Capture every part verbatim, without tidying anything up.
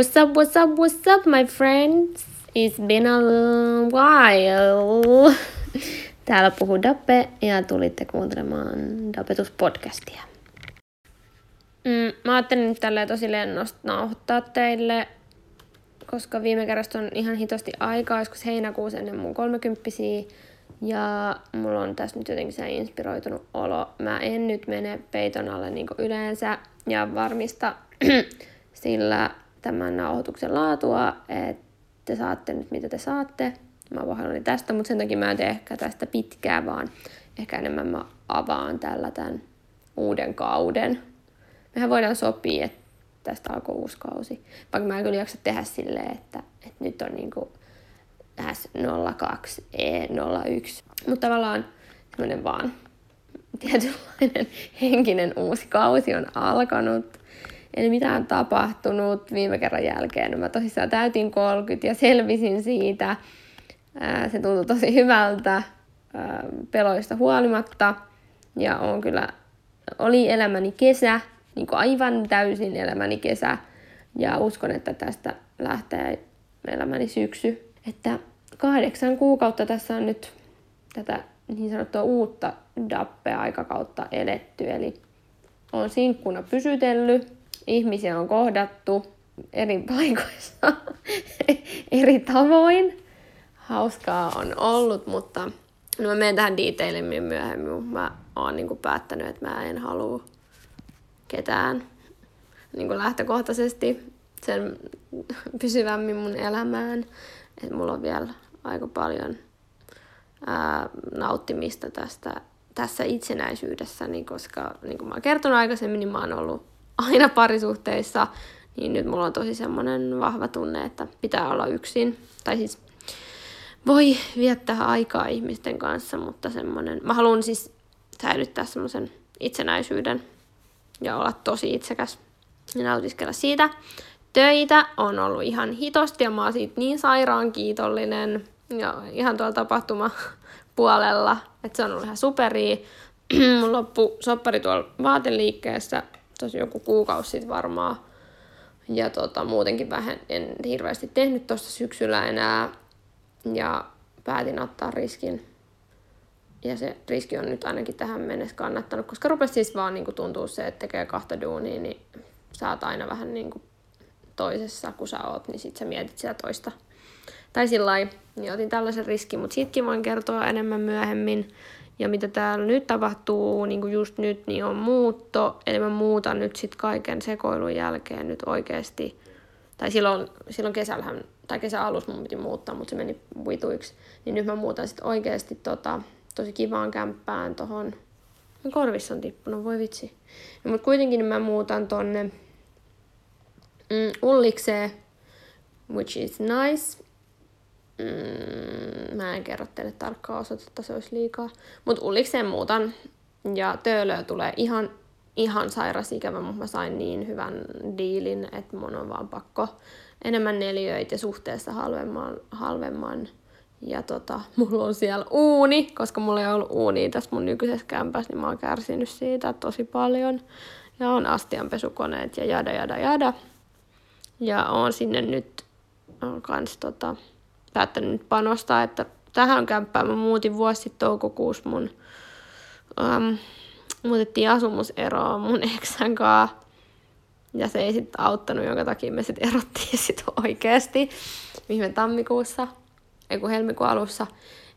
What's up, what's up, what's up, my friends? It's been a while. Täällä puhuu Dape ja tulitte kuuntelemaan Dapetus-podcastia. Mm, mä ajattelin nyt tälleen tosi lennosta nauhoittaa teille, koska viime kerrasta on ihan hitosti aikaa, joskus heinäkuussa ennen mun kolmekymppisiä. Ja mulla on tässä nyt jotenkin se inspiroitunut olo. Mä en nyt mene peiton alle niin kuin yleensä ja varmista sillä tämän nauhoituksen laatua, että te saatte nyt mitä te saatte. Mä pahoillani tästä, mutta sen takia mä en tee ehkä tästä pitkää, vaan ehkä enemmän mä avaan tällä tämän uuden kauden. Mehän voidaan sopia, että tästä alkoi uusi kausi. Vaikka mä en kyllä jaksa tehdä silleen, että, että nyt on niin kuin S nolla kaksi E nolla yksi. Mutta tavallaan semmoinen vaan tietynlainen henkinen uusi kausi on alkanut. Eli mitään tapahtunut viime kerran jälkeen. Mä tosissaan täytin kolmekymmentä ja selvisin siitä. Se tuntui tosi hyvältä peloista huolimatta. Ja on kyllä, oli elämäni kesä, niin kuin aivan täysin elämäni kesä. Ja uskon, että tästä lähtee elämäni syksy. Että kahdeksan kuukautta tässä on nyt tätä niin sanottua uutta dappe-aikakautta eletty. Eli on sinkkuna pysytellyt, ihmisiä on kohdattu eri paikoissa eri tavoin. Hauskaa on ollut, mutta no mä menen tähän detailimmin myöhemmin. Mä oon niin kuin päättänyt, että mä en halua ketään niin kuin lähtökohtaisesti sen pysyvämmin mun elämään. Et mulla on vielä aika paljon ää, nauttimista tästä, tässä itsenäisyydessäni, koska niin kuin mä oon kertonut aikaisemmin, niin mä oon ollut aina parisuhteissa, niin nyt mulla on tosi semmoinen vahva tunne, että pitää olla yksin. Tai siis voi viettää aikaa ihmisten kanssa, mutta semmoinen, mä haluan siis säilyttää semmoisen itsenäisyyden ja olla tosi itsekäs ja nautiskella siitä. Töitä on ollut ihan hitosti ja mä oon siitä niin sairaan kiitollinen ja ihan tuolla tapahtumapuolella, että se on ollut ihan superia. Mun loppu soppari tuolla vaateliikkeessä tosi joku kuukausi sitten varmaan ja tota, muutenkin vähän en hirveästi tehnyt tuossa syksyllä enää ja päätin ottaa riskin. Ja se riski on nyt ainakin tähän mennessä kannattanut, koska rupesi siis vaan niin kuin tuntuu se, että tekee kahta duunia, niin sä oot aina vähän niin kuin toisessa, kun sä oot, niin sit sä mietit sitä toista. Tai sillain, niin otin tällaisen riskin, mutta siitäkin voin kertoa enemmän myöhemmin. Ja mitä täällä nyt tapahtuu, niin kuin just nyt, niin on muutto. Eli mä muutan nyt sit kaiken sekoilun jälkeen nyt oikeesti. Tai silloin, silloin kesällähän, tai kesäalus mun piti muuttaa, mutta se meni vituiksi. Niin nyt mä muutan sit oikeesti tota, tosi kivaan kämppään tohon. Mun korvissa on tippunut, voi vitsi. No, mutta kuitenkin mä muutan tonne Mm, Ullikseen, which is nice. Mm, mä en kerro teille tarkkaa osoitetta, se olisi liikaa. Mutta Ullikseen muutan. Ja Töölöön tulee ihan, ihan sairas ikävä, mutta mä sain niin hyvän diilin, että mun on vaan pakko enemmän neliöitä suhteessa halvemman. halvemman. Ja tota, mulla on siellä uuni, koska mulla ei ollut uunia tässä mun nykyisessä kämpässä, niin mä oon kärsinyt siitä tosi paljon. Ja on astianpesukoneet ja jada jada jada. Ja oon sinne nyt on kans tota, päättänyt nyt panostaa, että tähän kämppään mä muutin vuosi sitten toukokuussa mun, um, muutettiin asumuseroa mun eksän kanssa. Ja se ei sit auttanut, jonka takia me sit erottiin sit oikeesti viime tammikuussa, eiku helmikuun alussa.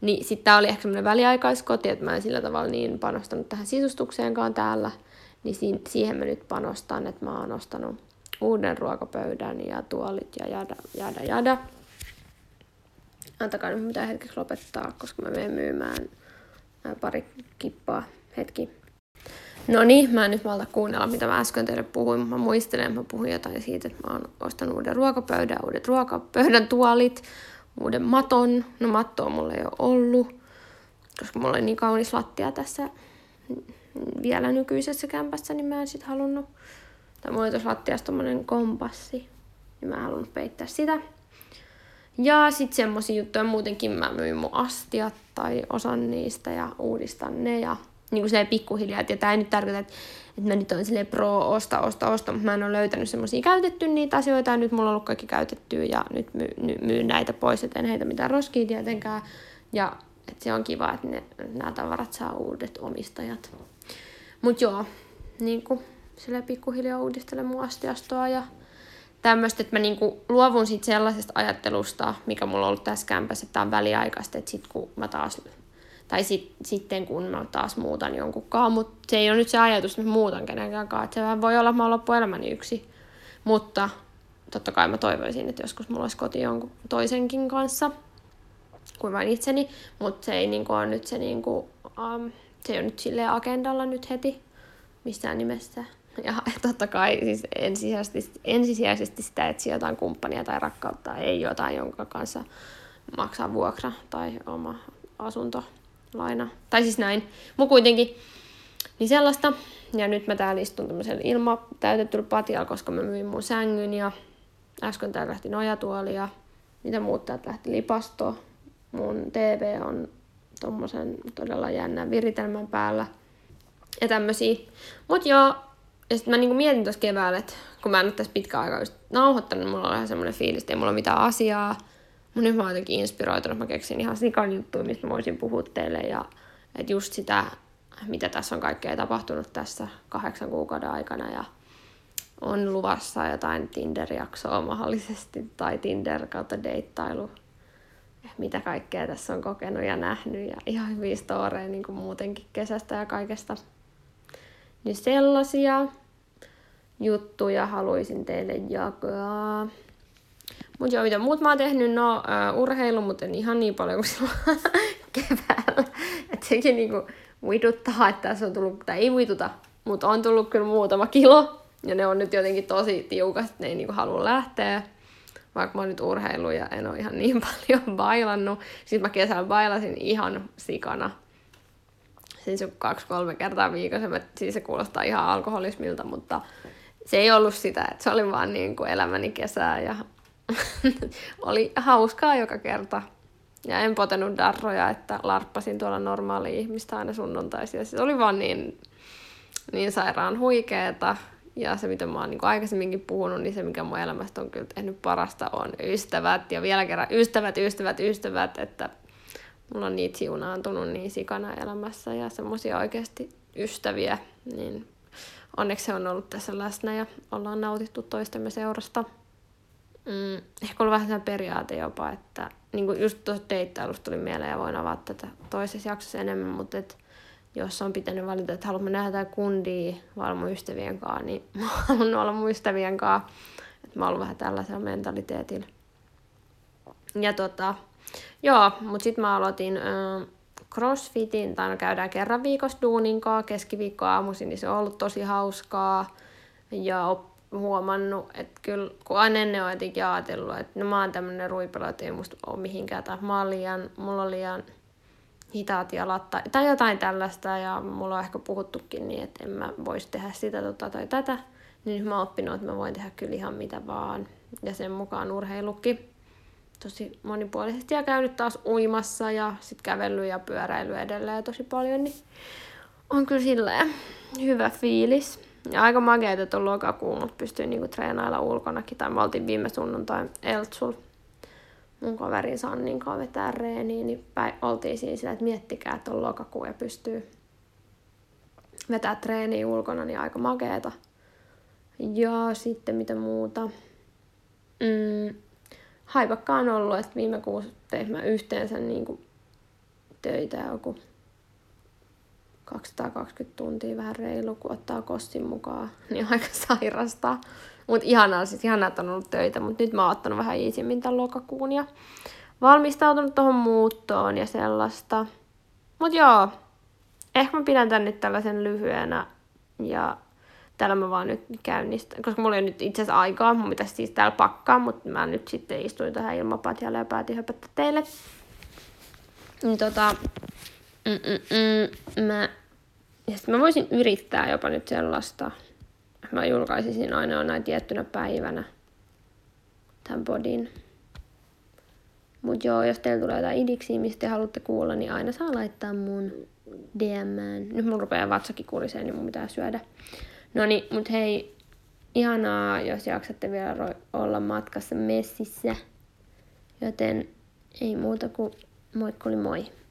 Niin sit tää oli ehkä semmonen väliaikaiskoti, että mä en sillä tavalla niin panostanut tähän sisustukseenkaan täällä. Niin si- siihen mä nyt panostan, että mä oon ostanut uuden ruokapöydän ja tuolit ja jada, jada, jada. Antakaa nyt mitään hetkeksi lopettaa, koska mä menen myymään pari kippaa hetki. No niin, mä en nyt malta kuunnella, mitä mä äsken teille puhuin, mutta mä muistelen, että mä puhuin jotain siitä, että mä oon ostanut uuden ruokapöydän, uudet ruokapöydän tuolit, uuden maton. No mattoa mulla ei ole ollut, koska mulla oli niin kaunis lattia tässä vielä nykyisessä kämpässä, niin mä en sit halunnut. Tai mulla oli tuossa lattiassa tommonen kompassi, niin mä en halunnut peittää sitä. Ja sit semmosia juttuja muutenkin, mä myin mun astiat tai osan niistä ja uudistan ne ja niin kuin pikkuhiljaa. Ja tämä ei nyt tarkoita, että, että mä nyt oon silleen pro, osta, osta, osta, mutta mä en ole löytänyt semmoisia käytettyä niitä asioita, ja nyt mulla on ollut kaikki käytettyä, ja nyt myy, ny, myy näitä pois, et en heitä mitään roskia tietenkään. Ja että se on kiva, että ne, nämä tavarat saa uudet omistajat. Mutta joo, niin kuin silleen pikkuhiljaa uudistelen mun astiastoa ja tämmöistä, että mä niinku luovun sit sellaisesta ajattelusta, mikä mulla on ollut tässä kämpässä, että tää on väliaikaista, että sit kun mä taas, tai sit, sitten kun mä taas muutan jonkunkaan, mutta se ei ole nyt se ajatus, että mä muutan kenenkäänkaan, että se voi olla, että mä oon loppuelämäni yksi, mutta totta kai mä toivoisin, että joskus mulla olisi koti jonkun toisenkin kanssa, kuin vain itseni, mutta se ei niinku ole nyt se niinku, um, se ei ole nyt silleen agendalla nyt heti, missään nimessä. Ja totta kai siis ensisijaisesti, ensisijaisesti sitä etsiä jotain kumppania tai rakkautta, ei jotain, jonka kanssa maksaa vuokra tai oma asuntolaina. Tai siis näin. Mun kuitenkin niin sellaista. Ja nyt mä täällä istun tämmöisellä ilmatäytettyllä patialla, koska mä myin mun sängyn ja äsken täällä lähti nojatuoli ja mitä muut täältä lähti lipastoon. Mun T V on tommosen todella jännän viritelmän päällä ja tämmösiä. Mut joo. Ja sitten mä niinku mietin tuossa keväällä, että kun mä en ole tässä pitkään aikaa just nauhoittanut, mulla on ihan semmoinen fiilis, että ei mulla ole mitään asiaa. Mutta nyt mä oon jotenkin inspiroitunut, mä keksin ihan sikan juttuja, mistä mä voisin puhua teille. Ja että just sitä, mitä tässä on kaikkea tapahtunut tässä kahdeksan kuukauden aikana. Ja on luvassa jotain Tinder-jaksoa mahdollisesti tai Tinder kautta deittailu. Mitä kaikkea tässä on kokenut ja nähnyt ja ihan hyviä storeja niin kuin muutenkin kesästä ja kaikesta. Niin sellaisia juttuja haluaisin teille jakaa. Mut joo, mitä muut mä oon tehnyt, no uh, urheilu, mutta en ihan niin paljon kuin silloin keväällä. Että sekin niinku vituttaa, että tässä on tullut, tai ei vituta, mutta on tullut kyllä muutama kilo. Ja ne on nyt jotenkin tosi tiukasti, ne ei niinku halua lähteä. Vaikka mä oon nyt urheilu ja en oo ihan niin paljon bailannut. Sitten mä kesällä bailasin ihan sikana. Siis kaksi-kolme kertaa viikossa. Siis se kuulostaa ihan alkoholismilta, mutta se ei ollut sitä. Että se oli vaan niin kuin elämäni kesää ja oli hauskaa joka kerta. Ja en potenut darroja, että larppasin tuolla normaalia ihmistä aina sunnuntaisia. Se oli vaan niin, niin sairaan huikeeta. Ja se, mitä mä oon niin kuin aikaisemminkin puhunut, niin se, mikä mun elämästä on kyllä tehnyt parasta, on ystävät. Ja vielä kerran ystävät, ystävät, ystävät, että mulla on niitä siunaantunut niin sikana elämässä ja semmoisia oikeasti ystäviä, niin onneksi se on ollut tässä läsnä ja ollaan nautittu toistemme seurasta. Mm, ehkä oli vähän sellainen periaate jopa, että niin kuin just tuosta deittailusta tuli mieleen ja voin avata tätä toisessa jaksossa enemmän, mutta et, jos on pitänyt valita, että haluan nähdä kundia vai olla mun ystävien kanssa, niin mä oon halunnut olla mun ystävien kanssa. Et mä oon ollut vähän tällaisella mentaliteetillä. Ja tota... Joo, mutta sitten mä aloitin äh, crossfitin, tai no käydään kerran viikossa duuninkaan, keskiviikkoaamuisin, niin se on ollut tosi hauskaa. Ja oon huomannut, että kyllä, kun aina ennen on jotenkin ajatellut, että no mä oon tämmönen ruipelo, että ei musta ole mihinkään, tai mä oon liian, mulla on liian hitaat jalat, tai, tai jotain tällaista, ja mulla on ehkä puhuttukin niin, että en mä voisi tehdä sitä tota, tai tätä. Niin mä oon oppinut, että mä voin tehdä kyllä ihan mitä vaan, ja sen mukaan urheilukin. Tosi monipuolisesti ja käynyt taas uimassa ja sit kävely ja pyöräily edelleen tosi paljon, niin on kyllä silleen hyvä fiilis. Ja aika makeeta, että on lokakuun, mutta pystyin niinku treenailla ulkonakin. Tai me oltiin viime sunnuntain Eltsul mun kaverin Sannin kanssa vetää reeniä, niin päin oltiin siinä sillä, että miettikää, että on lokakuu ja pystyy vetää treeniä ulkona, niin aika makeeta. Ja sitten mitä muuta... Mm. Haipakka on ollut, että viime kuussa tein mä yhteensä niin kuin töitä joku kaksisataakaksikymmentä tuntia, vähän reilu, kun ottaa kossin mukaan, niin aika sairasta. Mutta ihanaa, siis ihanaa, että on ollut töitä, mutta nyt mä oon ottanut vähän iisimmin tämän lokakuun ja valmistautunut tuohon muuttoon ja sellaista. Mut joo, ehkä mä pidän tän nyt tällaisen lyhyenä ja... Täällä mä vaan nyt käynnistän, koska mulla ei nyt itse asiassa aikaa, mun pitäisi siis täällä pakkaa, mutta mä nyt sitten istuin tähän ilmapatjalle ja päätin höpättää teille. Niin tota, mä, ja sit mä voisin yrittää jopa nyt sellaista, mä julkaisisin aina näin tiettynä päivänä tämän podin. Mut joo, jos teillä tulee jotain idiksiä, mistä te haluatte kuulla, niin aina saa laittaa mun D M:ään. Nyt mulla rupeaa vatsakin kuriseen, niin mun pitää syödä. No niin, mut hei, ihanaa, jos jaksatte vielä olla matkassa messissä. Joten ei muuta kuin moikkuli moi.